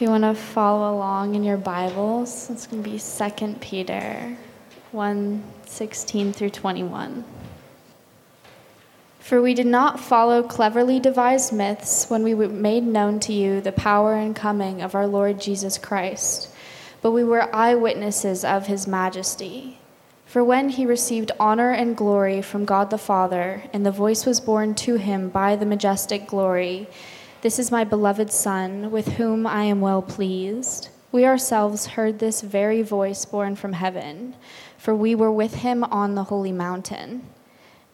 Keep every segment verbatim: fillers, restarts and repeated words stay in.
If you want to follow along in your Bibles, it's going to be Second Peter one, sixteen through twenty-one. For we did not follow cleverly devised myths when we made known to you the power and coming of our Lord Jesus Christ, but we were eyewitnesses of his majesty. For when he received honor and glory from God the Father, and the voice was borne to him by the majestic glory, "This is my beloved Son, with whom I am well pleased." We ourselves heard this very voice borne from heaven, for we were with him on the holy mountain.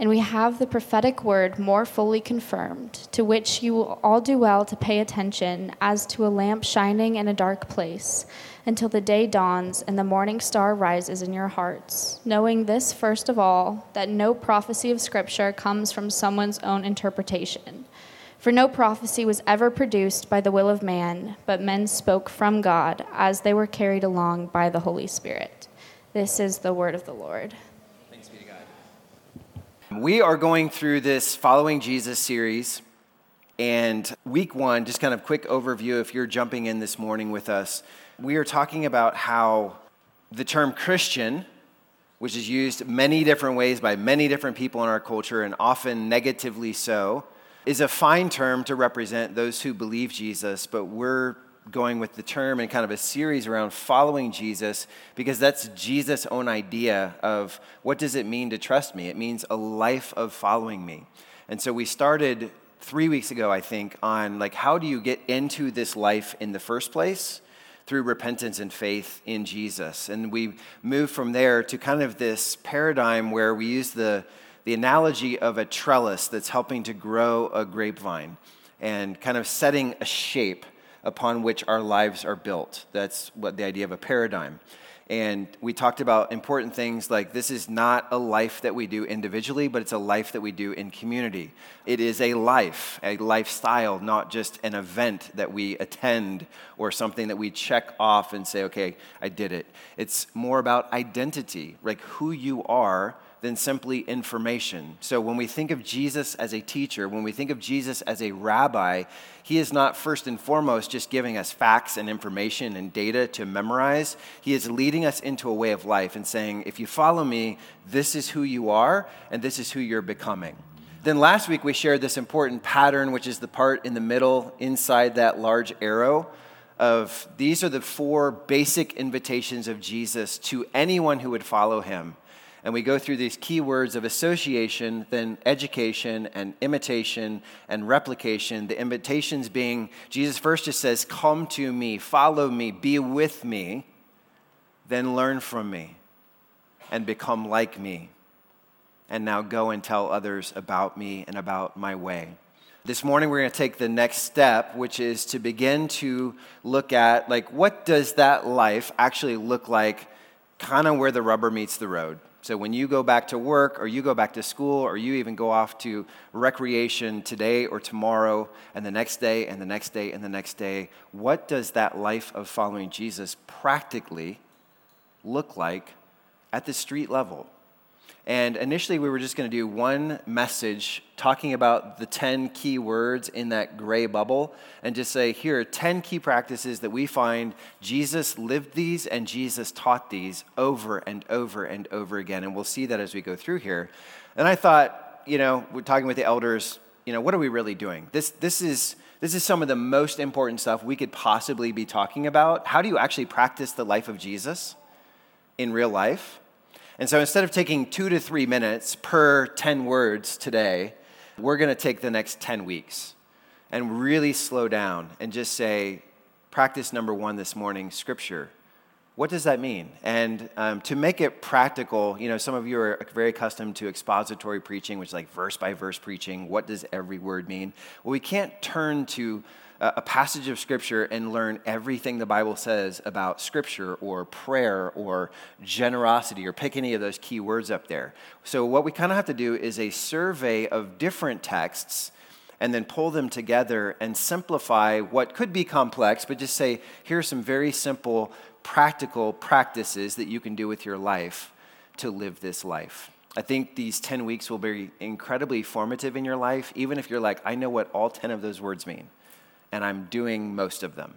And we have the prophetic word more fully confirmed, to which you will all do well to pay attention, as to a lamp shining in a dark place, until the day dawns and the morning star rises in your hearts, knowing this first of all, that no prophecy of Scripture comes from someone's own interpretation. For no prophecy was ever produced by the will of man, but men spoke from God as they were carried along by the Holy Spirit. This is the word of the Lord. Thanks be to God. We are going through this Following Jesus series, and week one, just kind of quick overview if you're jumping in this morning with us, we are talking about how the term Christian, which is used many different ways by many different people in our culture, and often negatively so, is a fine term to represent those who believe Jesus, but we're going with the term and kind of a series around following Jesus because that's Jesus' own idea of what does it mean to trust me? It means a life of following me. And so we started three weeks ago, I think, on like how do you get into this life in the first place? Through repentance and faith in Jesus. And we moved from there to kind of this paradigm where we use the the analogy of a trellis that's helping to grow a grapevine and kind of setting a shape upon which our lives are built. That's what the idea of a paradigm. And we talked about important things like this is not a life that we do individually, but it's a life that we do in community. It is a life, a lifestyle, not just an event that we attend or something that we check off and say, okay, I did it. It's more about identity, like who you are than simply information. So when we think of Jesus as a teacher, when we think of Jesus as a rabbi, he is not first and foremost just giving us facts and information and data to memorize. He is leading us into a way of life and saying, if you follow me, this is who you are and this is who you're becoming. Then last week we shared this important pattern, which is the part in the middle inside that large arrow of these are the four basic invitations of Jesus to anyone who would follow him. And we go through these key words of association, then education and imitation and replication. The invitations being, Jesus first just says, come to me, follow me, be with me, then learn from me and become like me. And now go and tell others about me and about my way. This morning we're going to take the next step, which is to begin to look at, like, what does that life actually look like, kind of where the rubber meets the road. So when you go back to work or you go back to school or you even go off to recreation today or tomorrow and the next day and the next day and the next day, what does that life of following Jesus practically look like at the street level? And initially we were just going to do one message talking about the ten key words in that gray bubble and just say, here are ten key practices that we find Jesus lived these and Jesus taught these over and over and over again. And we'll see that as we go through here. And I thought, you know, we're talking with the elders, you know, what are we really doing? This this is this is some of the most important stuff we could possibly be talking about. How do you actually practice the life of Jesus in real life? And so instead of taking two to three minutes per ten words today, we're going to take the next ten weeks and really slow down and just say, practice number one this morning, Scripture. What does that mean? And um, to make it practical, you know, some of you are very accustomed to expository preaching, which is like verse by verse preaching. What does every word mean? Well, we can't turn to a passage of Scripture and learn everything the Bible says about Scripture or prayer or generosity or pick any of those key words up there. So what we kind of have to do is a survey of different texts and then pull them together and simplify what could be complex, but just say, here are some very simple, practical practices that you can do with your life to live this life. I think these ten weeks will be incredibly formative in your life, even if you're like, I know what all ten of those words mean. And I'm doing most of them.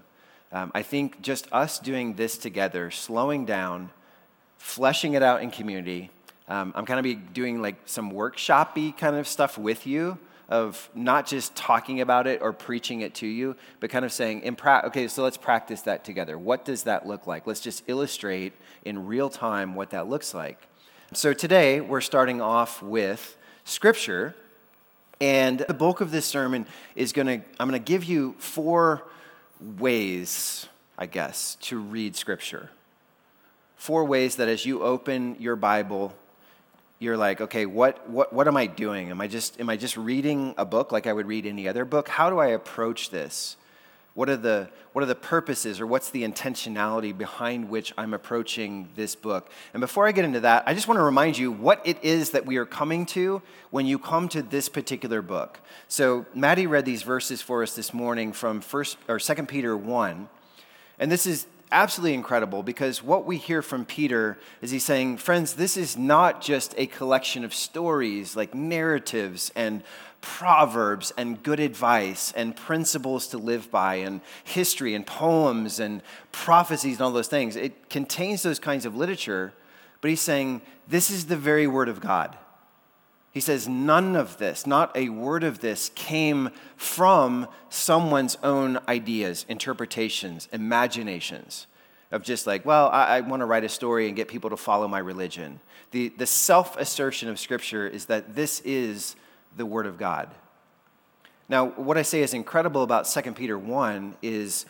Um, I think just us doing this together, slowing down, fleshing it out in community. Um, I'm kind of be doing like some workshop-y kind of stuff with you of not just talking about it or preaching it to you, but kind of saying, in pra- okay, so let's practice that together. What does that look like? Let's just illustrate in real time what that looks like. So today we're starting off with Scripture, and the bulk of this sermon is going to, I'm going to give you four ways, I guess, to read Scripture. Four ways that as you open your Bible, you're like, okay, what what what am I doing? Am I just am I just reading a book like I would read any other book? How do I approach this? What are the what are the purposes, or what's the intentionality behind which I'm approaching this book? And before I get into that, I just want to remind you what it is that we are coming to when you come to this particular book. So Maddie read these verses for us this morning from First or Second Peter one, and this is absolutely incredible, because what we hear from Peter is he's saying, friends, this is not just a collection of stories like narratives and proverbs and good advice and principles to live by and history and poems and prophecies and all those things. It contains those kinds of literature, but he's saying this is the very word of God. He says none of this, not a word of this, came from someone's own ideas, interpretations, imaginations of just like, well, I, I want to write a story and get people to follow my religion. The, the self-assertion of Scripture is that this is the Word of God. Now, what I say is incredible about Second Peter one is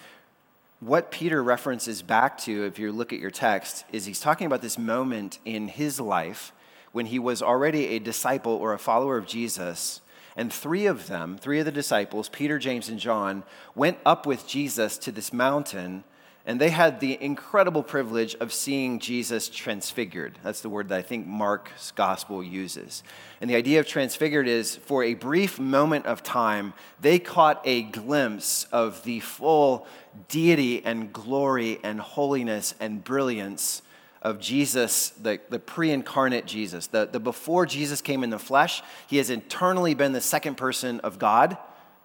what Peter references back to, if you look at your text, is he's talking about this moment in his life when he was already a disciple or a follower of Jesus, and three of them, three of the disciples, Peter, James, and John, went up with Jesus to this mountain, and they had the incredible privilege of seeing Jesus transfigured. That's the word that I think Mark's gospel uses. And the idea of transfigured is for a brief moment of time, they caught a glimpse of the full deity and glory and holiness and brilliance of Jesus, the, the pre-incarnate Jesus. The, the before Jesus came in the flesh, he has eternally been the second person of God,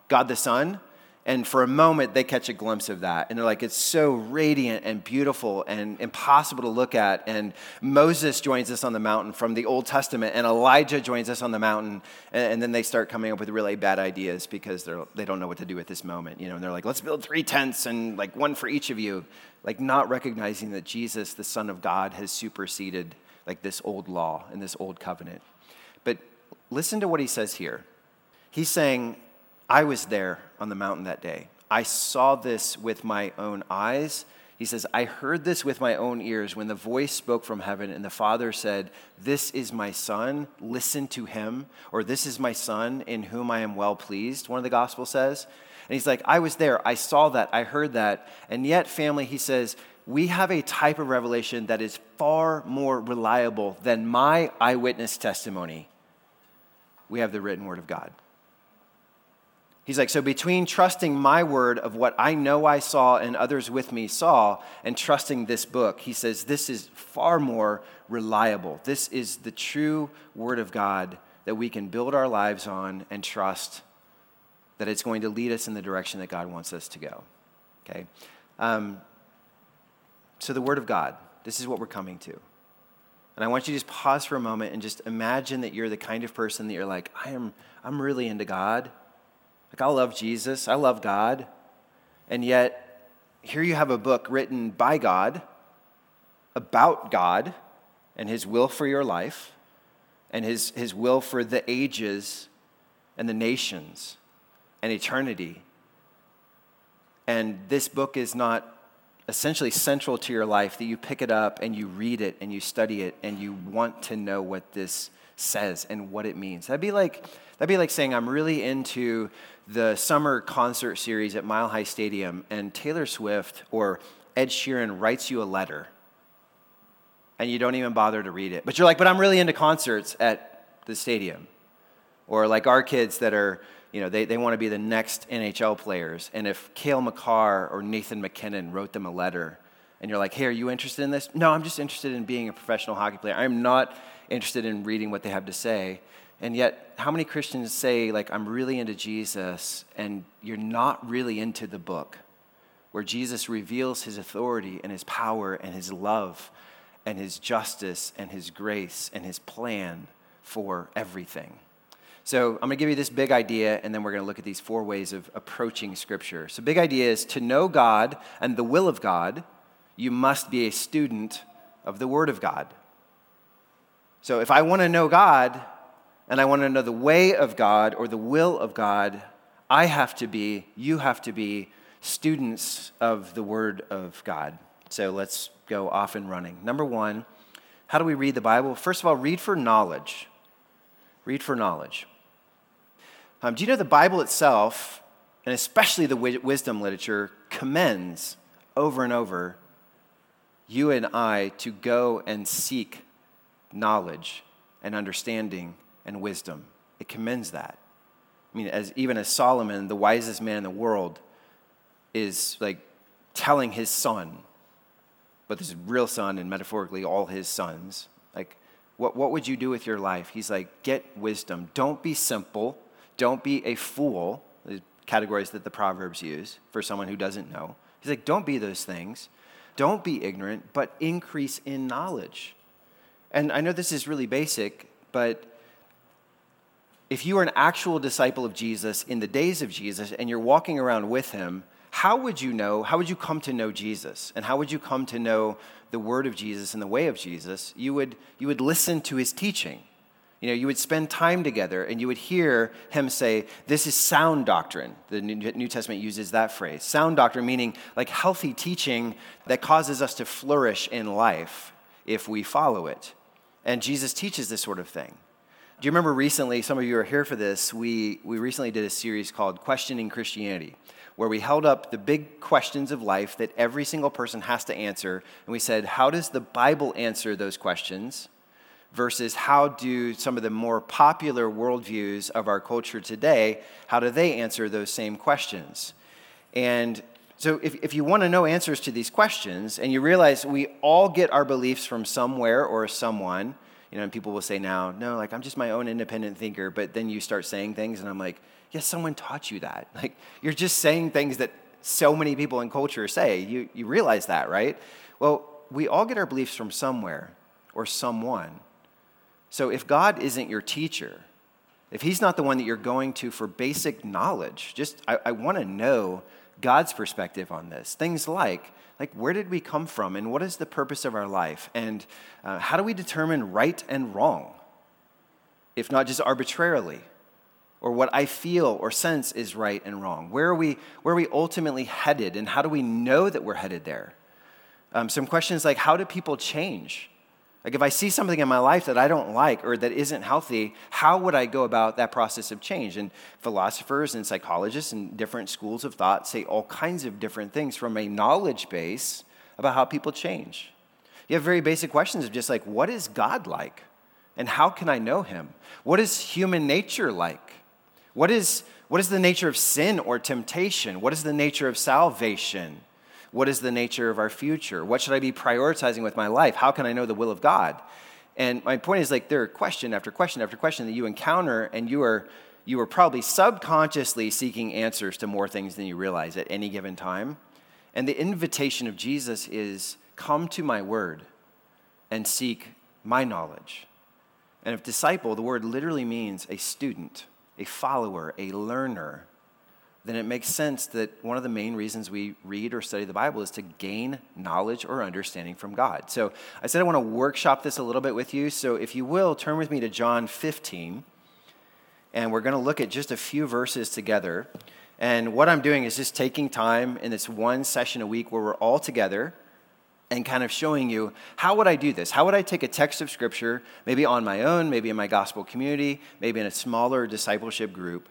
God the Son, and for a moment they catch a glimpse of that. And they're like, it's so radiant and beautiful and impossible to look at. And Moses joins us on the mountain from the Old Testament, and Elijah joins us on the mountain, and, and then they start coming up with really bad ideas because they're they don't know what to do at this moment. You know, and they're like, let's build three tents and like one for each of you. Like not recognizing that Jesus, the Son of God, has superseded like this old law and this old covenant. But listen to what he says here. He's saying, I was there on the mountain that day. I saw this with my own eyes. He says, I heard this with my own ears when the voice spoke from heaven and the Father said, this is my Son, listen to him, or this is my Son in whom I am well pleased, one of the Gospels says. And he's like, I was there, I saw that, I heard that. And yet, family, he says, we have a type of revelation that is far more reliable than my eyewitness testimony. We have the written word of God. He's like, so between trusting my word of what I know I saw and others with me saw and trusting this book, he says, this is far more reliable. This is the true word of God that we can build our lives on and trust that it's going to lead us in the direction that God wants us to go, okay? Um, so the Word of God, this is what we're coming to. And I want you to just pause for a moment and just imagine that you're the kind of person that you're like, I am, I'm really into God. Like, I love Jesus, I love God. And yet, here you have a book written by God, about God, and His will for your life, and His, his will for the ages and the nations, and eternity. And this book is not essentially central to your life, that you pick it up and you read it and you study it and you want to know what this says and what it means. That'd be like that'd be like saying I'm really into the summer concert series at Mile High Stadium and Taylor Swift or Ed Sheeran writes you a letter and you don't even bother to read it. But you're like, but I'm really into concerts at the stadium. Or like our kids that are, you know, they, they want to be the next N H L players. And if Cale McCarr or Nathan McKinnon wrote them a letter, and you're like, hey, are you interested in this? No, I'm just interested in being a professional hockey player. I'm not interested in reading what they have to say. And yet, how many Christians say, like, I'm really into Jesus, and you're not really into the book? where Jesus reveals his authority and his power and his love and his justice and his grace and his plan for everything. So I'm going to give you this big idea, and then we're going to look at these four ways of approaching Scripture. So big idea is to know God and the will of God, you must be a student of the Word of God. So if I want to know God and I want to know the way of God or the will of God, I have to be, you have to be students of the Word of God. So let's go off and running. Number one, how do we read the Bible? First of all, read for knowledge. Read for knowledge. Um, do you know the Bible itself, and especially the w- wisdom literature, commends over and over you and I to go and seek knowledge and understanding and wisdom. It commends that. I mean, as even as Solomon, the wisest man in the world, is like telling his son, but this is real son and metaphorically all his sons, like, What what would you do with your life? He's like, get wisdom. Don't be simple. Don't be a fool. The categories that the Proverbs use for someone who doesn't know. He's like, don't be those things. Don't be ignorant, but increase in knowledge. And I know this is really basic, but if you are an actual disciple of Jesus in the days of Jesus and you're walking around with him, how would you know, how would you come to know Jesus? And how would you come to know the word of Jesus and the way of Jesus? You would you would listen to his teaching. You know, you would spend time together and you would hear him say, this is sound doctrine. The New Testament uses that phrase. Sound doctrine, meaning like healthy teaching that causes us to flourish in life if we follow it. And Jesus teaches this sort of thing. Do you remember recently, some of you are here for this, we, we recently did a series called Questioning Christianity, where we held up the big questions of life that every single person has to answer, and we said, how does the Bible answer those questions versus how do some of the more popular worldviews of our culture today, how do they answer those same questions? And so if, if you want to know answers to these questions, and you realize we all get our beliefs from somewhere or someone, you know, and people will say now, no, like, I'm just my own independent thinker, but then you start saying things, and I'm like, yes, someone taught you that. Like, you're just saying things that so many people in culture say. You you realize that, right? Well, we all get our beliefs from somewhere or someone. So if God isn't your teacher, if he's not the one that you're going to for basic knowledge, just I, I want to know God's perspective on this. Things like, like where did we come from and what is the purpose of our life? And uh, how do we determine right and wrong, if not just arbitrarily? Or what I feel or sense is right and wrong. Where are we, where are we ultimately headed, and how do we know that we're headed there? Um, some questions like, how do people change? Like, if I see something in my life that I don't like or that isn't healthy, how would I go about that process of change? And philosophers and psychologists and different schools of thought say all kinds of different things from a knowledge base about how people change. You have very basic questions of just like, what is God like? And how can I know him? What is human nature like? What is what is the nature of sin or temptation? What is the nature of salvation? What is the nature of our future? What should I be prioritizing with my life? How can I know the will of God? And my point is, like, there are question after question after question that you encounter, and you are you are probably subconsciously seeking answers to more things than you realize at any given time. And the invitation of Jesus is, come to my word and seek my knowledge. And if disciple, the word literally means a student, a follower, a learner, then it makes sense that one of the main reasons we read or study the Bible is to gain knowledge or understanding from God. So I said I want to workshop this a little bit with you. So if you will, turn with me to John fifteen, and we're going to look at just a few verses together. And what I'm doing is just taking time in this one session a week where we're all together and kind of showing you, how would I do this? How would I take a text of Scripture, maybe on my own, maybe in my gospel community, maybe in a smaller discipleship group?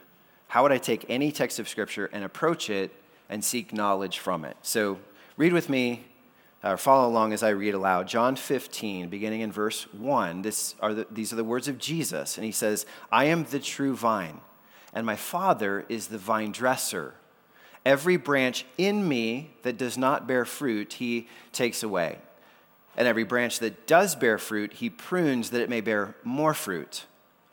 How would I take any text of Scripture and approach it and seek knowledge from it? So read with me, or follow along as I read aloud. John fifteen, beginning in verse one, this are the, these are the words of Jesus. And he says, I am the true vine, and my Father is the vine dresser. Every branch in me that does not bear fruit, he takes away. And every branch that does bear fruit, he prunes that it may bear more fruit.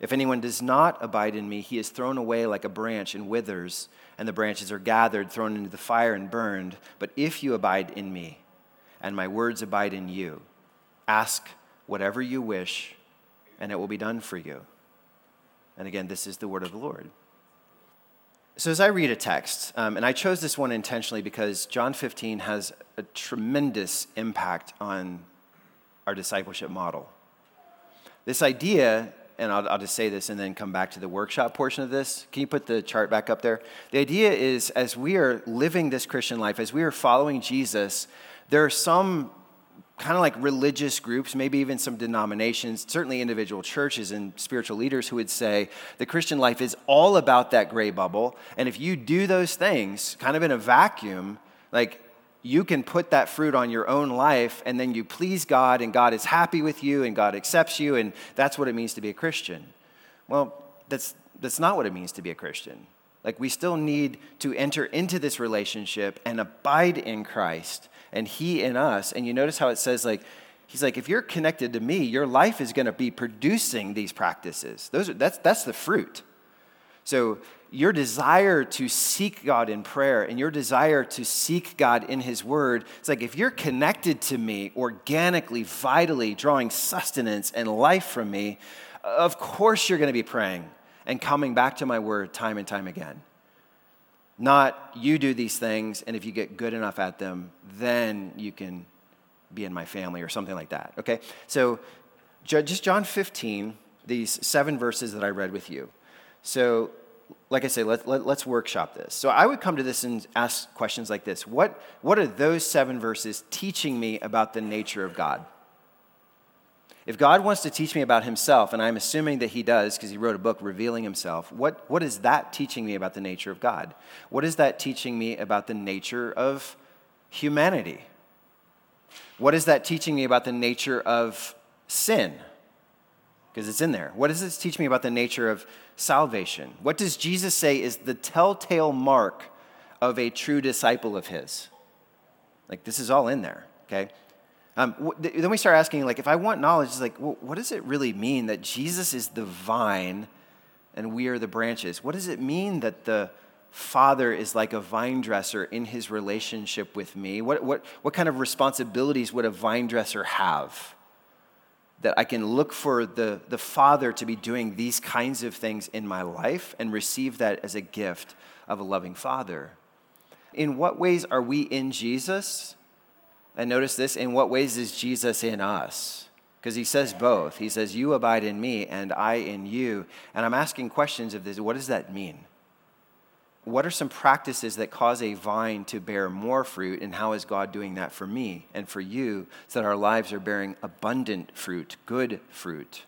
If anyone does not abide in me, he is thrown away like a branch and withers, and the branches are gathered, thrown into the fire and burned. But if you abide in me, and my words abide in you, ask whatever you wish, and it will be done for you. And again, this is the word of the Lord. So as I read a text, um, and I chose this one intentionally because John fifteen has a tremendous impact on our discipleship model. This idea, and I'll, I'll just say this and then come back to the workshop portion of this. Can you put the chart back up there? The idea is, as we are living this Christian life, as we are following Jesus, there are some kind of like religious groups, maybe even some denominations, certainly individual churches and spiritual leaders who would say the Christian life is all about that gray bubble. And if you do those things kind of in a vacuum, like you can put that fruit on your own life and then you please God and God is happy with you and God accepts you and that's what it means to be a Christian. Well, that's that's not what it means to be a Christian. Like we still need to enter into this relationship and abide in Christ and he in us. And you notice how it says like, he's like, if you're connected to me, your life is going to be producing these practices. Those are, that's, that's the fruit. So your desire to seek God in prayer and your desire to seek God in his word, it's like if you're connected to me organically, vitally, drawing sustenance and life from me, of course you're going to be praying and coming back to my word time and time again. Not you do these things, and if you get good enough at them, then you can be in my family or something like that, okay? So just John fifteen, these seven verses that I read with you. So like I say, let, let, let's workshop this. So I would come to this and ask questions like this. What, what are those seven verses teaching me about the nature of God? If God wants to teach me about himself, and I'm assuming that he does because he wrote a book revealing himself, what, what is that teaching me about the nature of God? What is that teaching me about the nature of humanity? What is that teaching me about the nature of sin? Because it's in there. What does this teach me about the nature of salvation? What does Jesus say is the telltale mark of a true disciple of his? Like this is all in there, okay? Um, then we start asking, like, if I want knowledge, it's like, well, what does it really mean that Jesus is the vine and we are the branches? What does it mean that the Father is like a vine dresser in his relationship with me? What what what kind of responsibilities would a vine dresser have that I can look for the, the Father to be doing these kinds of things in my life and receive that as a gift of a loving Father? In what ways are we in Jesus? And notice this, in what ways is Jesus in us? Because he says both. He says, you abide in me and I in you. And I'm asking questions of this. What does that mean? What are some practices that cause a vine to bear more fruit? And how is God doing that for me and for you so that our lives are bearing abundant fruit, good fruit?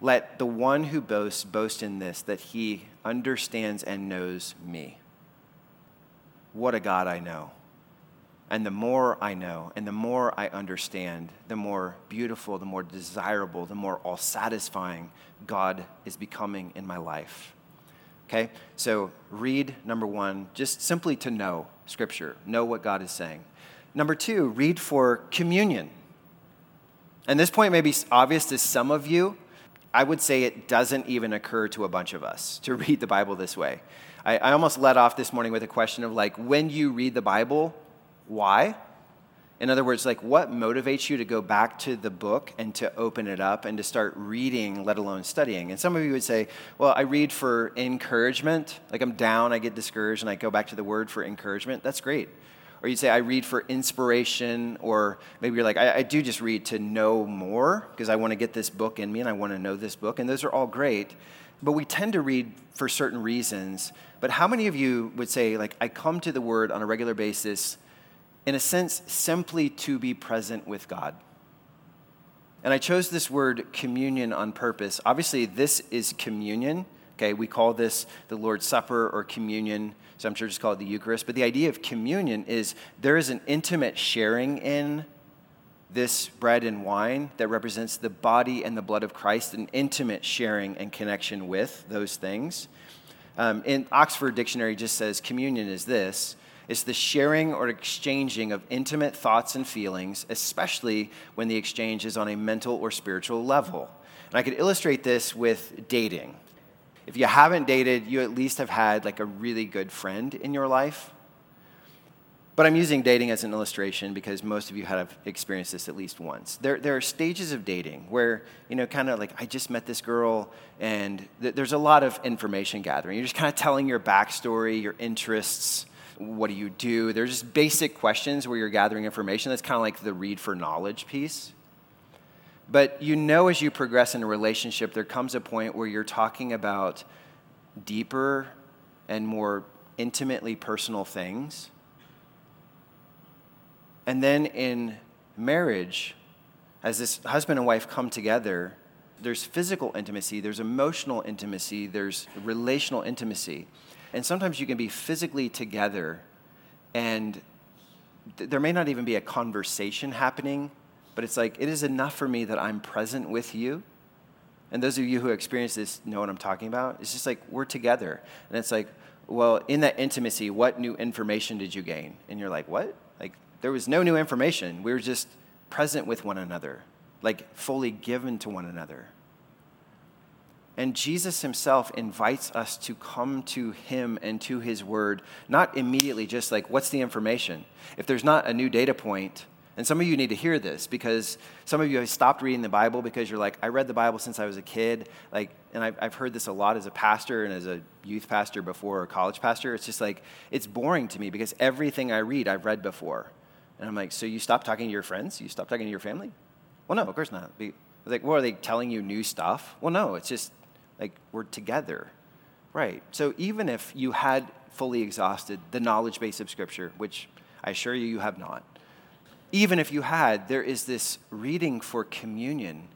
Let the one who boasts boast in this, that he understands and knows me. What a God I know. And the more I know and the more I understand, the more beautiful, the more desirable, the more all-satisfying God is becoming in my life. Okay? So read, number one, just simply to know Scripture. Know what God is saying. Number two, read for communion. And this point may be obvious to some of you. I would say it doesn't even occur to a bunch of us to read the Bible this way. I, I almost let off this morning with a question of like, when you read the Bible, why? In other words, like what motivates you to go back to the book and to open it up and to start reading, let alone studying? And some of you would say, well, I read for encouragement. Like I'm down, I get discouraged, and I go back to the word for encouragement. That's great. Or you'd say, I read for inspiration. Or maybe you're like, I, I do just read to know more because I want to get this book in me and I want to know this book. And those are all great. But we tend to read for certain reasons. But how many of you would say, like, I come to the word on a regular basis in a sense, simply to be present with God? And I chose this word communion on purpose. Obviously, this is communion, okay? We call this the Lord's Supper or communion. Some churches call it the Eucharist. But the idea of communion is there is an intimate sharing in this bread and wine that represents the body and the blood of Christ, an intimate sharing and connection with those things. Um, in Oxford Dictionary, just says communion is this. It's the sharing or exchanging of intimate thoughts and feelings, especially when the exchange is on a mental or spiritual level. And I could illustrate this with dating. If you haven't dated, you at least have had like a really good friend in your life. But I'm using dating as an illustration because most of you have experienced this at least once. There, there are stages of dating where, you know, kind of like, I just met this girl, and th- there's a lot of information gathering. You're just kind of telling your backstory, your interests, what do you do? There's just basic questions where you're gathering information. That's kind of like the read for knowledge piece. But you know, as you progress in a relationship, there comes a point where you're talking about deeper and more intimately personal things. And then in marriage, as this husband and wife come together, there's physical intimacy, there's emotional intimacy, there's relational intimacy. And sometimes you can be physically together, and th- there may not even be a conversation happening, but it's like, it is enough for me that I'm present with you. And those of you who experience this know what I'm talking about. It's just like, we're together. And it's like, well, in that intimacy, what new information did you gain? And you're like, what? Like, there was no new information. We were just present with one another, like fully given to one another. And Jesus himself invites us to come to him and to his word, not immediately just like, what's the information? If there's not a new data point, and some of you need to hear this, because some of you have stopped reading the Bible because you're like, I read the Bible since I was a kid. Like, and I've, I've heard this a lot as a pastor and as a youth pastor before, or college pastor. It's just like, it's boring to me because everything I read, I've read before. And I'm like, so you stop talking to your friends? You stop talking to your family? Well, no, of course not. Like, what, are they telling you new stuff? Well, no, it's just like, we're together. Right. So even if you had fully exhausted the knowledge base of Scripture, which I assure you, you have not, even if you had, there is this reading for communion.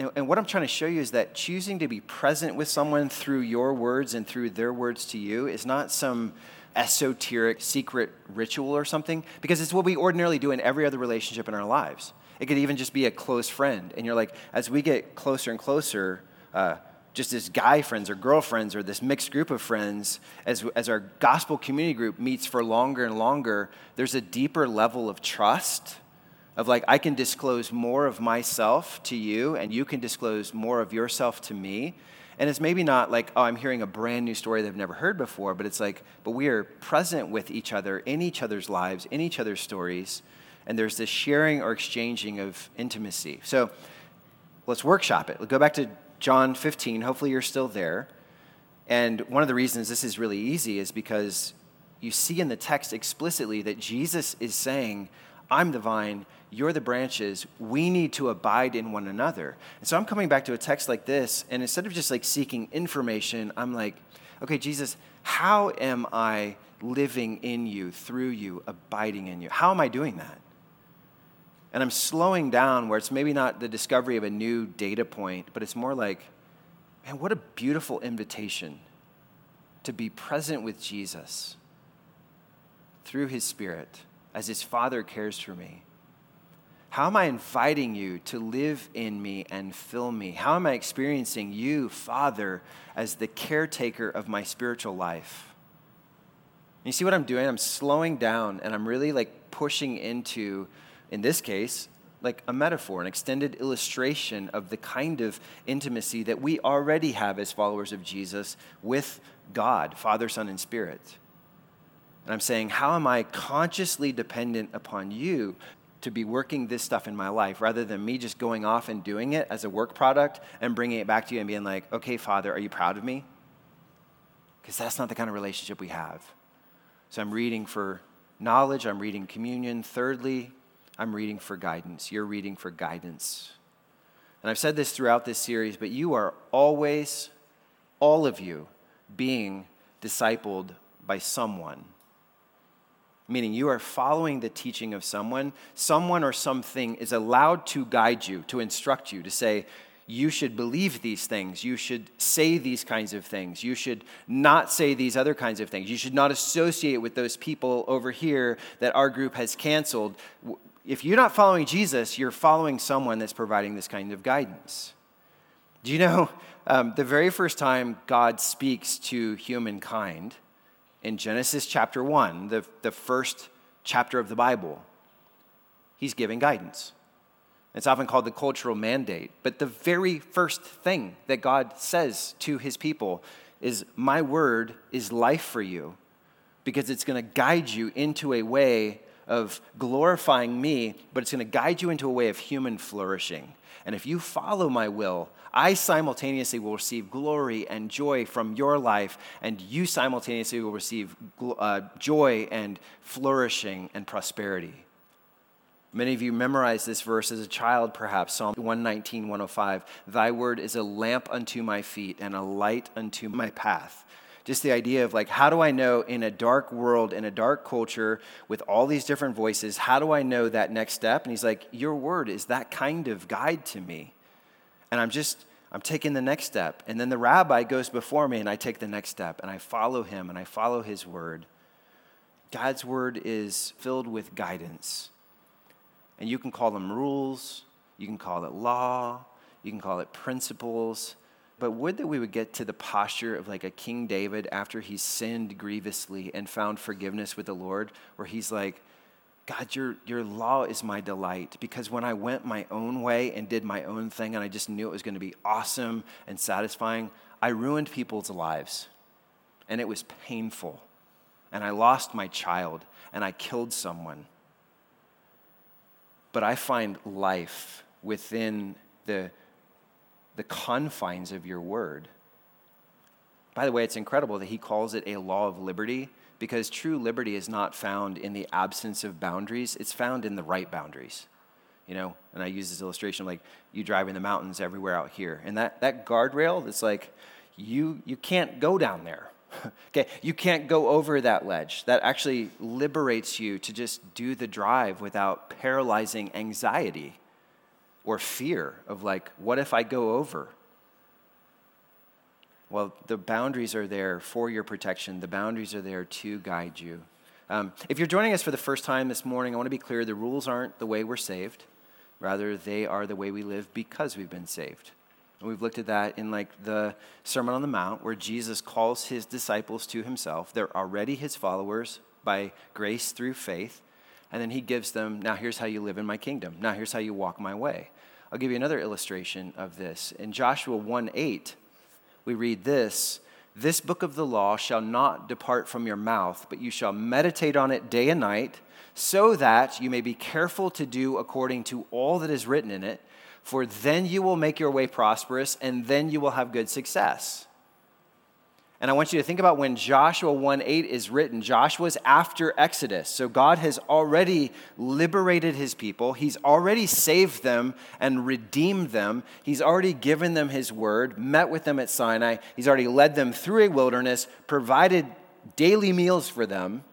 And, and what I'm trying to show you is that choosing to be present with someone through your words and through their words to you is not some esoteric secret ritual or something, because it's what we ordinarily do in every other relationship in our lives. It could even just be a close friend. And you're like, as we get closer and closer, uh, just as guy friends or girlfriends or this mixed group of friends, as as our gospel community group meets for longer and longer, there's a deeper level of trust of like, I can disclose more of myself to you, and you can disclose more of yourself to me. And it's maybe not like, oh, I'm hearing a brand new story that I've never heard before, but it's like, but we are present with each other in each other's lives, in each other's stories, and there's this sharing or exchanging of intimacy. So let's workshop it. Let's go back to John fifteen. Hopefully you're still there. And one of the reasons this is really easy is because you see in the text explicitly that Jesus is saying, I'm the vine, you're the branches, we need to abide in one another. And so I'm coming back to a text like this, and instead of just like seeking information, I'm like, okay, Jesus, how am I living in you, through you, abiding in you? How am I doing that? And I'm slowing down where it's maybe not the discovery of a new data point, but it's more like, man, what a beautiful invitation to be present with Jesus through his Spirit as his Father cares for me. How am I inviting you to live in me and fill me? How am I experiencing you, Father, as the caretaker of my spiritual life? And you see what I'm doing? I'm slowing down, and I'm really like pushing into, in this case, like a metaphor, an extended illustration of the kind of intimacy that we already have as followers of Jesus with God, Father, Son, and Spirit. And I'm saying, how am I consciously dependent upon you to be working this stuff in my life, rather than me just going off and doing it as a work product and bringing it back to you and being like, okay, Father, are you proud of me? Because that's not the kind of relationship we have. So I'm reading for knowledge. I'm reading communion. Thirdly, I'm reading for guidance. You're reading for guidance. And I've said this throughout this series, but you are always, all of you, being discipled by someone. Meaning you are following the teaching of someone. Someone or something is allowed to guide you, to instruct you, to say, you should believe these things. You should say these kinds of things. You should not say these other kinds of things. You should not associate with those people over here that our group has canceled. if you're not following Jesus, you're following someone that's providing this kind of guidance. Do you know, um, the very first time God speaks to humankind in Genesis chapter one, the, the first chapter of the Bible, he's giving guidance. It's often called the cultural mandate. But the very first thing that God says to his people is, my word is life for you, because it's going to guide you into a way of glorifying me, but it's going to guide you into a way of human flourishing. And if you follow my will, I simultaneously will receive glory and joy from your life, and you simultaneously will receive uh, joy and flourishing and prosperity. Many of you memorized this verse as a child, perhaps, Psalm one nineteen, one oh five. Thy word is a lamp unto my feet and a light unto my path. Just the idea of, like, how do I know in a dark world, in a dark culture, with all these different voices, how do I know that next step? And he's like, your word is that kind of guide to me. And I'm just, I'm taking the next step. And then the rabbi goes before me and I take the next step and I follow him and I follow his word. God's word is filled with guidance. And you can call them rules, you can call it law, you can call it principles, but would that we would get to the posture of like a King David after he sinned grievously and found forgiveness with the Lord, where he's like, God, your, your law is my delight, because when I went my own way and did my own thing and I just knew it was going to be awesome and satisfying, I ruined people's lives, and it was painful, and I lost my child, and I killed someone. But I find life within the, the confines of your word. By the way, it's incredible that he calls it a law of liberty, because true liberty is not found in the absence of boundaries. It's found in the right boundaries. You know, and I use this illustration of like you drive in the mountains everywhere out here. And that, that guardrail that's like, you you can't go down there. Okay, you can't go over that ledge. That actually liberates you to just do the drive without paralyzing anxiety or fear of like, what if I go over? Well, the boundaries are there for your protection. The boundaries are there to guide you. Um, if you're joining us for the first time this morning, I want to be clear, the rules aren't the way we're saved. Rather, they are the way we live because we've been saved. And we've looked at that in like the Sermon on the Mount, where Jesus calls his disciples to himself. They're already his followers by grace through faith. And then he gives them, now here's how you live in my kingdom. Now here's how you walk my way. I'll give you another illustration of this. In Joshua one eight, we read this, this book of the law shall not depart from your mouth, but you shall meditate on it day and night, so that you may be careful to do according to all that is written in it. For then you will make your way prosperous, and then you will have good success. And I want you to think about when Joshua one eight is written, Joshua's after Exodus. So God has already liberated his people. He's already saved them and redeemed them. He's already given them his word, met with them at Sinai. He's already led them through a wilderness, provided daily meals for them,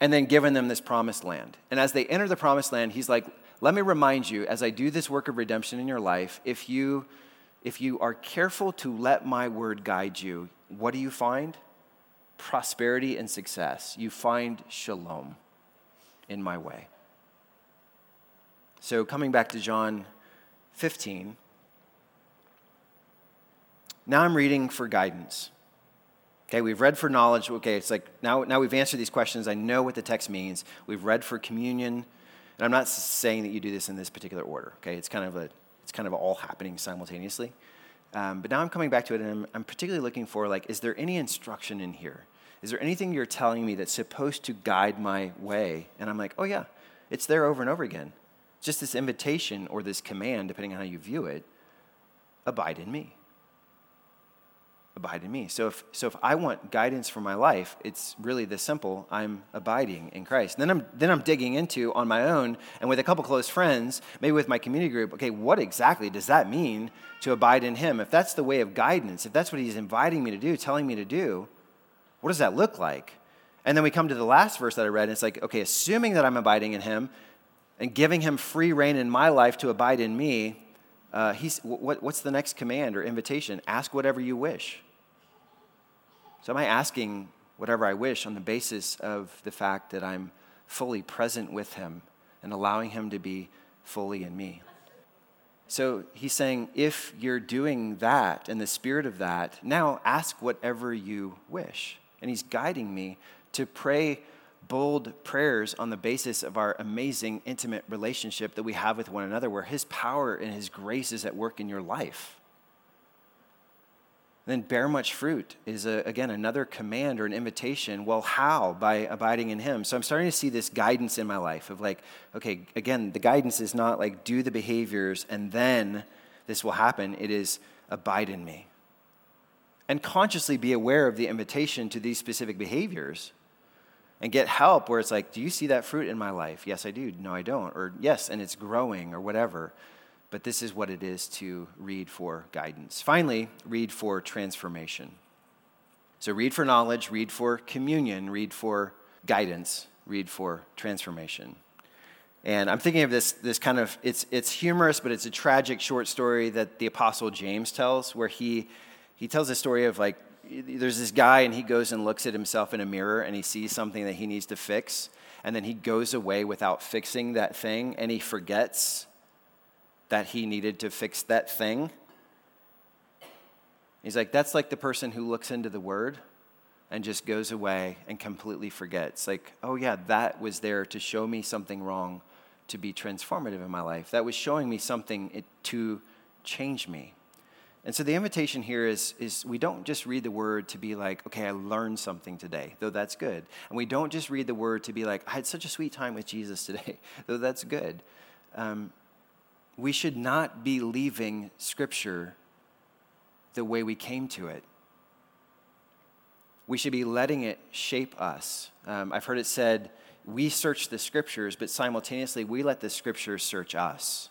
and then given them this promised land. And as they enter the promised land, he's like, let me remind you, as I do this work of redemption in your life, if you if you are careful to let my word guide you, what do you find? Prosperity and success. You find shalom in my way. So coming back to John fifteen, now I'm reading for guidance. Okay, we've read for knowledge. Okay, it's like now, now we've answered these questions. I know what the text means. We've read for communion. And I'm not saying that you do this in this particular order, okay? It's kind of a, it's kind of all happening simultaneously. Um, but now I'm coming back to it, and I'm, I'm particularly looking for, like, is there any instruction in here? Is there anything you're telling me that's supposed to guide my way? And I'm like, oh, yeah, it's there over and over again. It's just this invitation or this command, depending on how you view it, abide in me. Abide in me. So if so if I want guidance for my life, it's really this simple. I'm abiding in Christ. And then I'm then I'm digging into on my own and with a couple close friends, maybe with my community group, okay, what exactly does that mean to abide in him? If that's the way of guidance, if that's what he's inviting me to do, telling me to do, what does that look like? And then we come to the last verse that I read, and it's like, okay, assuming that I'm abiding in him and giving him free reign in my life to abide in me, uh, he's what, what's the next command or invitation? Ask whatever you wish. So am I asking whatever I wish on the basis of the fact that I'm fully present with him and allowing him to be fully in me. So he's saying, if you're doing that in the spirit of that, now ask whatever you wish. And he's guiding me to pray bold prayers on the basis of our amazing, intimate relationship that we have with one another, where his power and his grace is at work in your life. Then bear much fruit is, a, again, another command or an invitation. Well, how? By abiding in him. So I'm starting to see this guidance in my life of like, okay, again, the guidance is not like do the behaviors and then this will happen. It is abide in me. And consciously be aware of the invitation to these specific behaviors and get help where it's like, do you see that fruit in my life? Yes, I do. No, I don't. Or yes, and it's growing or whatever. But this is what it is to read for guidance. Finally, read for transformation. So read for knowledge, read for communion, read for guidance, read for transformation. And I'm thinking of this this kind of, it's it's humorous, but it's a tragic short story that the Apostle James tells, where he he tells a story of like, there's this guy and he goes and looks at himself in a mirror and he sees something that he needs to fix. And then he goes away without fixing that thing and he forgets that he needed to fix that thing. He's like, that's like the person who looks into the word and just goes away and completely forgets. Like, oh yeah, that was there to show me something wrong, to be transformative in my life. That was showing me something it, to change me. And so the invitation here is, is we don't just read the word to be like, okay, I learned something today, though that's good. And we don't just read the word to be like, I had such a sweet time with Jesus today, though that's good. Um, We should not be leaving Scripture the way we came to it. We should be letting it shape us. Um, I've heard it said, we search the Scriptures, but simultaneously we let the Scriptures search us.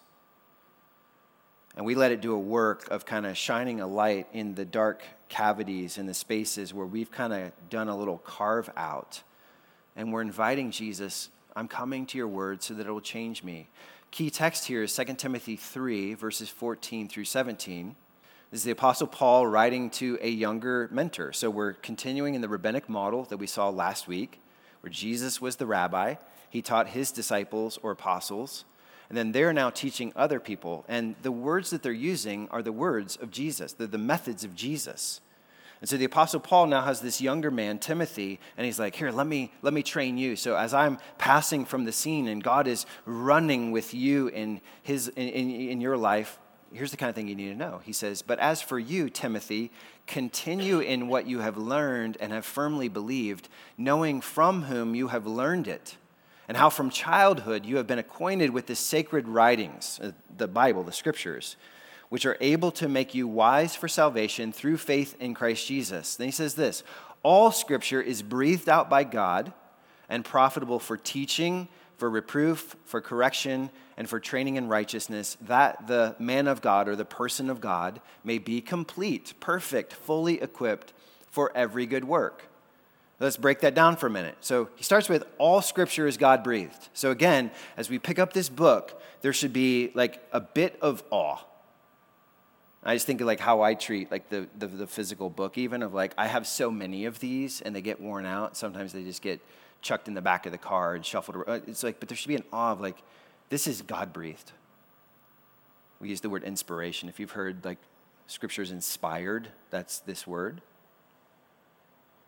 And we let it do a work of kind of shining a light in the dark cavities, in the spaces where we've kind of done a little carve out. And we're inviting Jesus, I'm coming to your word so that it will change me. Key text here is Second Timothy three, verses fourteen through seventeen. This is the Apostle Paul writing to a younger mentor. So we're continuing in the rabbinic model that we saw last week, where Jesus was the rabbi. He taught his disciples or apostles, and then they're now teaching other people. And the words that they're using are the words of Jesus. They're the methods of Jesus. And so the Apostle Paul now has this younger man, Timothy, and he's like, here, let me let me train you. So as I'm passing from the scene and God is running with you in his in, in, in your life, here's the kind of thing you need to know. He says, but as for you, Timothy, continue in what you have learned and have firmly believed, knowing from whom you have learned it, and how from childhood you have been acquainted with the sacred writings, the Bible, the Scriptures, which are able to make you wise for salvation through faith in Christ Jesus. Then he says this, all Scripture is breathed out by God and profitable for teaching, for reproof, for correction, and for training in righteousness, that the man of God or the person of God may be complete, perfect, fully equipped for every good work. Let's break that down for a minute. So he starts with, all Scripture is God-breathed. So again, as we pick up this book, there should be like a bit of awe. I just think of like how I treat like the, the the physical book, even of like I have so many of these and they get worn out. Sometimes they just get chucked in the back of the car and shuffled around. It's like, but there should be an awe of like, this is God-breathed. We use the word inspiration. If you've heard like Scripture's inspired, that's this word.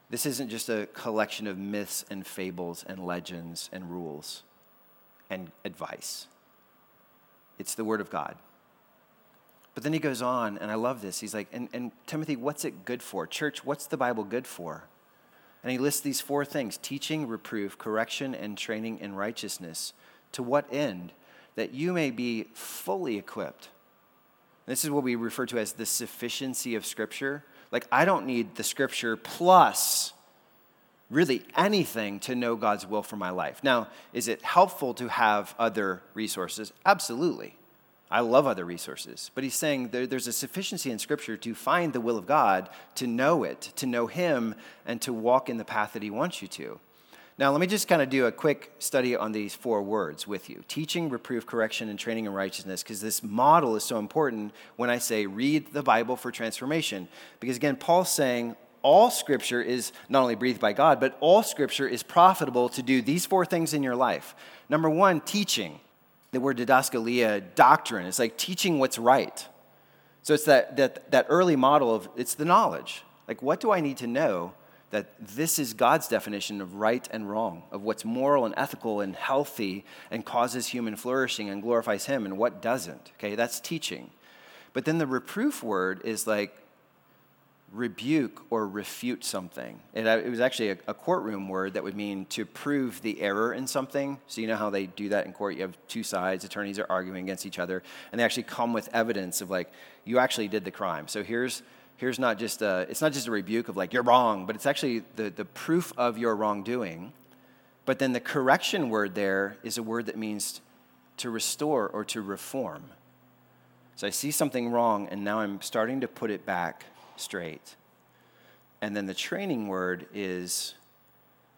This isn't just a collection of myths and fables and legends and rules and advice. It's the word of God. But then he goes on, and I love this. He's like, and, and Timothy, what's it good for? Church, what's the Bible good for? And he lists these four things, teaching, reproof, correction, and training in righteousness. To what end? That you may be fully equipped. And this is what we refer to as the sufficiency of Scripture. Like, I don't need the Scripture plus really anything to know God's will for my life. Now, is it helpful to have other resources? Absolutely. I love other resources, but he's saying there, there's a sufficiency in Scripture to find the will of God, to know it, to know him, and to walk in the path that he wants you to. Now, let me just kind of do a quick study on these four words with you. Teaching, reproof, correction, and training in righteousness, because this model is so important when I say read the Bible for transformation. Because again, Paul's saying all Scripture is not only breathed by God, but all Scripture is profitable to do these four things in your life. Number one, teaching. The word didaskalia, doctrine. It's like teaching what's right. So it's that that that early model of, it's the knowledge. Like, what do I need to know that this is God's definition of right and wrong, of what's moral and ethical and healthy and causes human flourishing and glorifies him and what doesn't? Okay, that's teaching. But then the reproof word is like rebuke or refute something. It, it was actually a, a courtroom word that would mean to prove the error in something. So you know how they do that in court? You have two sides, attorneys are arguing against each other, and they actually come with evidence of like, you actually did the crime. So here's Here's not just a, it's not just a rebuke of like, you're wrong, but it's actually the, the proof of your wrongdoing. But then the correction word there is a word that means to restore or to reform. So I see something wrong, and now I'm starting to put it back straight. And then the training word is,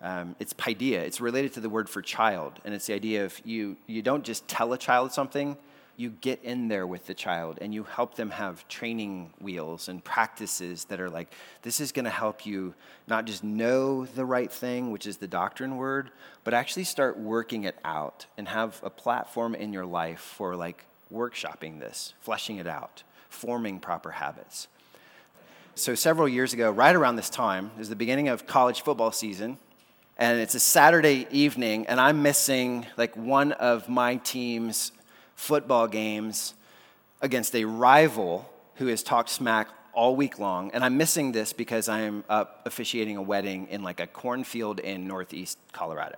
um, it's paideia. It's related to the word for child. And it's the idea of you you don't just tell a child something, you get in there with the child and you help them have training wheels and practices that are like, this is going to help you not just know the right thing, which is the doctrine word, but actually start working it out and have a platform in your life for like workshopping this, fleshing it out, forming proper habits. So several years ago, right around this time, it was the beginning of college football season. And it's a Saturday evening and I'm missing like one of my team's football games against a rival who has talked smack all week long. And I'm missing this because I'm up officiating a wedding in like a cornfield in northeast Colorado.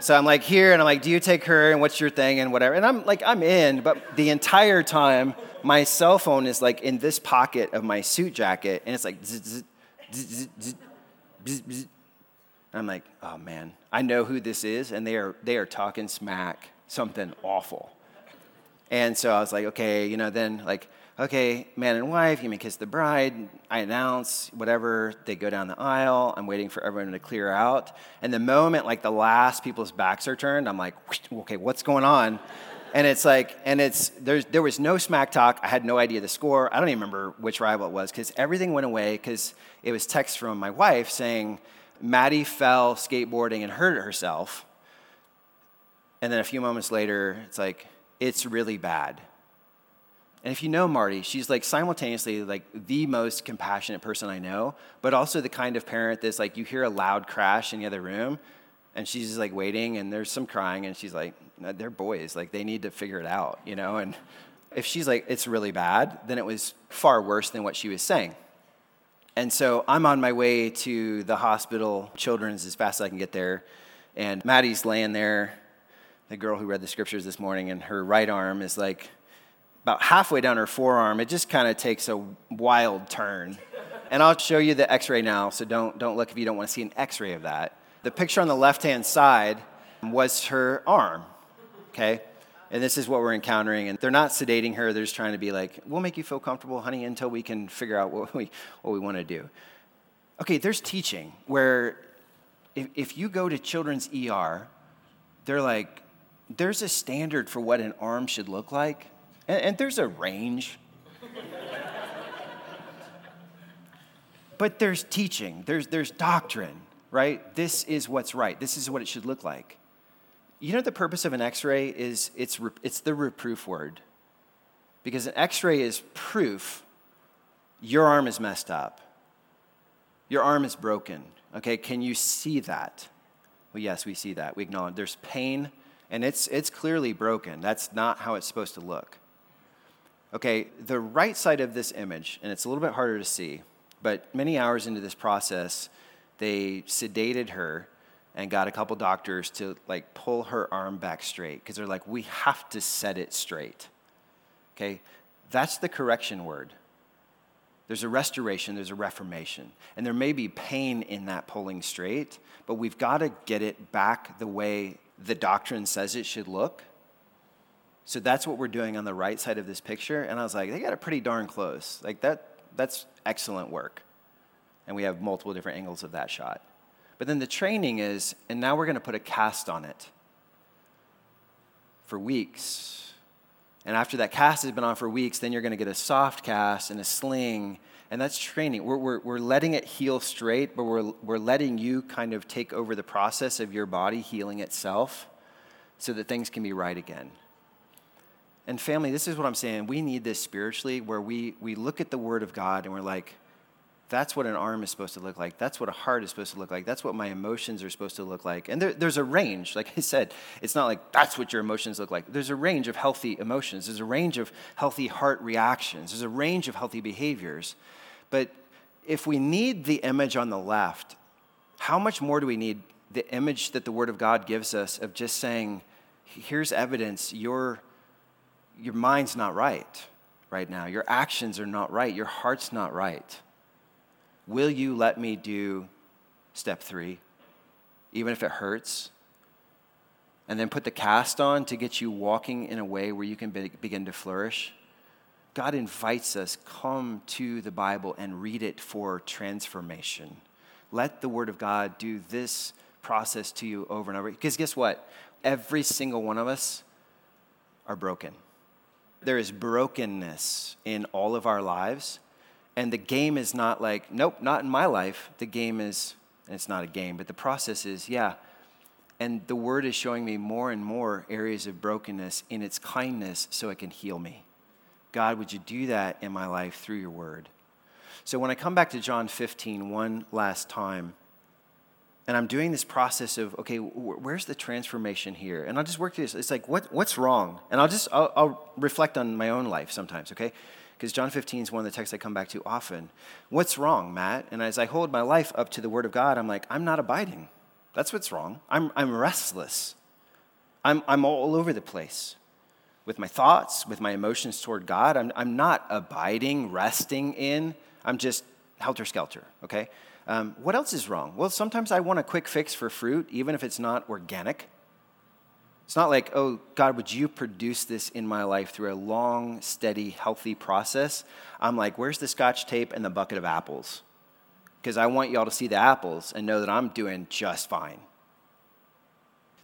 So I'm like here and I'm like, do you take her and what's your thing and whatever. And I'm like, I'm in, but the entire time my cell phone is like in this pocket of my suit jacket and it's like, I'm like, oh man, I know who this is and they are they are talking smack, something awful. And so I was like, okay, you know, then like, okay, man and wife, you may kiss the bride. I announce whatever. They go down the aisle. I'm waiting for everyone to clear out. And the moment like the last people's backs are turned, I'm like, okay, what's going on? And it's like, and it's, there's, there was no smack talk. I had no idea the score. I don't even remember which rival it was because everything went away because it was text from my wife saying, Maddie fell skateboarding and hurt herself. And then a few moments later, it's like, it's really bad. And if you know Marty, she's like simultaneously like the most compassionate person I know, but also the kind of parent that's like, you hear a loud crash in the other room and she's just like waiting and there's some crying and she's like, no, they're boys, like they need to figure it out, you know? And if she's like, it's really bad, then it was far worse than what she was saying. And so I'm on my way to the hospital, children's as fast as I can get there. And Maddie's laying there, the girl who read the scriptures this morning, and her right arm is like about halfway down her forearm. It just kind of takes a wild turn. And I'll show you the x-ray now, so don't don't look if you don't want to see an x-ray of that. The picture on the left-hand side was her arm, okay? And this is what we're encountering. And they're not sedating her. They're just trying to be like, we'll make you feel comfortable, honey, until we can figure out what we what we want to do. Okay, there's teaching where if, if you go to children's E R, they're like, there's a standard for what an arm should look like, and, and there's a range. But there's teaching, there's there's doctrine, right? This is what's right. This is what it should look like. You know the purpose of an x-ray is it's re- it's the reproof word. Because an x-ray is proof your arm is messed up. Your arm is broken. Okay, can you see that? Well, yes, we see that. We acknowledge there's pain. And it's it's clearly broken. That's not how it's supposed to look. Okay, the right side of this image, and it's a little bit harder to see, but many hours into this process, they sedated her and got a couple doctors to like pull her arm back straight because they're like, we have to set it straight. Okay, that's the correction word. There's a restoration, there's a reformation. And there may be pain in that pulling straight, but we've got to get it back the way the doctrine says it should look. So that's what we're doing on the right side of this picture. And I was like, they got it pretty darn close. Like that, that's excellent work. And we have multiple different angles of that shot. But then the training is, and now we're going to put a cast on it for weeks And after that cast has been on for weeks, then you're going to get a soft cast and a sling. And that's training. We're, we're, we're letting it heal straight, but we're, we're letting you kind of take over the process of your body healing itself so that things can be right again. And family, this is what I'm saying. We need this spiritually, where we, we look at the Word of God and we're like, that's what an arm is supposed to look like. That's what a heart is supposed to look like. That's what my emotions are supposed to look like. And there, there's a range. Like I said, it's not like that's what your emotions look like. There's a range of healthy emotions. There's a range of healthy heart reactions. There's a range of healthy behaviors. But if we need the image on the left, how much more do we need the image that the Word of God gives us of just saying, here's evidence, your, your mind's not right right now. Your actions are not right. Your heart's not right. Will you let me do step three, even if it hurts? And then put the cast on to get you walking in a way where you can be- begin to flourish. God invites us, come to the Bible and read it for transformation. Let the Word of God do this process to you over and over. Because guess what? Every single one of us are broken. There is brokenness in all of our lives. And the game is not like, nope, not in my life. The game is, and it's not a game, but the process is, yeah. And the Word is showing me more and more areas of brokenness in its kindness so it can heal me. God, would you do that in my life through your Word? So when I come back to John fifteen one last time, and I'm doing this process of, okay, where's the transformation here? And I'll just work through this. It's like, what what's wrong? And I'll just, I'll, I'll reflect on my own life sometimes, okay? Because John fifteen is one of the texts I come back to often. What's wrong, Matt? And as I hold my life up to the Word of God, I'm like, I'm not abiding. That's what's wrong. I'm I'm restless. I'm I'm all over the place with my thoughts, with my emotions toward God. I'm I'm not abiding, resting in. I'm just helter-skelter, okay? Um, what else is wrong? Well, sometimes I want a quick fix for fruit, even if it's not organic. It's not like, oh, God, would you produce this in my life through a long, steady, healthy process? I'm like, where's the scotch tape and the bucket of apples? Because I want y'all to see the apples and know that I'm doing just fine.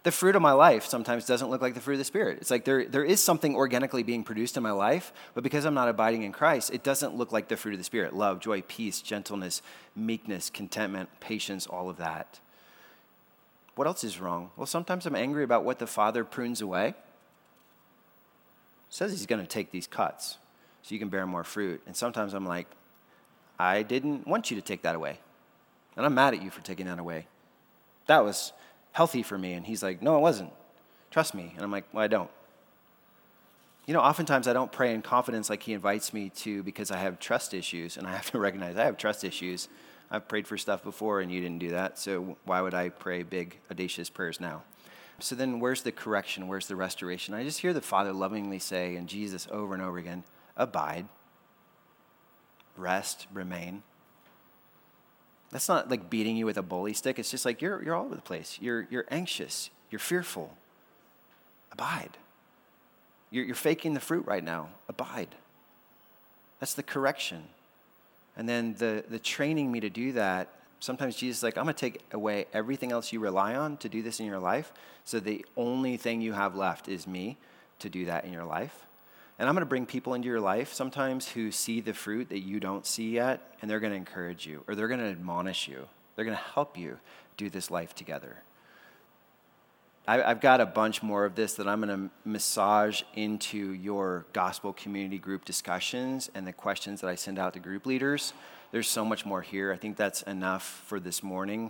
The fruit of my life sometimes doesn't look like the fruit of the Spirit. It's like there, there is something organically being produced in my life, but because I'm not abiding in Christ, it doesn't look like the fruit of the Spirit. Love, joy, peace, gentleness, meekness, contentment, patience, all of that. What else is wrong? Well, sometimes I'm angry about what the Father prunes away. It says he's going to take these cuts so you can bear more fruit. And sometimes I'm like, I didn't want you to take that away. And I'm mad at you for taking that away. That was healthy for me. And he's like, no, it wasn't. Trust me. And I'm like, well, I don't. You know, oftentimes I don't pray in confidence like he invites me to because I have trust issues. And I have to recognize I have trust issues. I've prayed for stuff before and you didn't do that, so why would I pray big, audacious prayers now? So then where's the correction? Where's the restoration? I just hear the Father lovingly say, and Jesus over and over again, abide, rest, remain. That's not like beating you with a bully stick. It's just like you're you're all over the place. You're you're anxious. You're fearful. Abide. You're, you're faking the fruit right now. Abide. That's the correction. And then the, the training me to do that, sometimes Jesus is like, I'm going to take away everything else you rely on to do this in your life. So the only thing you have left is me to do that in your life. And I'm going to bring people into your life sometimes who see the fruit that you don't see yet, and they're going to encourage you or they're going to admonish you. They're going to help you do this life together. I, I've got a bunch more of this that I'm going to massage into your gospel community group discussions and the questions that I send out to group leaders. There's so much more here. I think that's enough for this morning.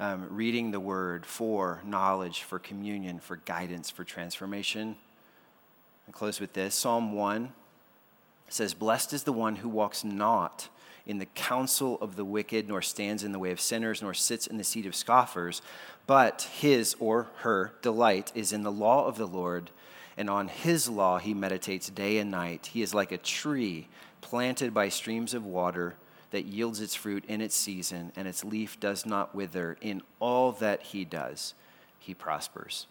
Um, reading the Word for knowledge, for communion, for guidance, for transformation. I'll close with this. Psalm one says, blessed is the one who walks not in the counsel of the wicked, nor stands in the way of sinners, nor sits in the seat of scoffers, but his or her delight is in the law of the Lord, and on his law he meditates day and night. He is like a tree planted by streams of water that yields its fruit in its season, and its leaf does not wither. In all that he does, he prospers.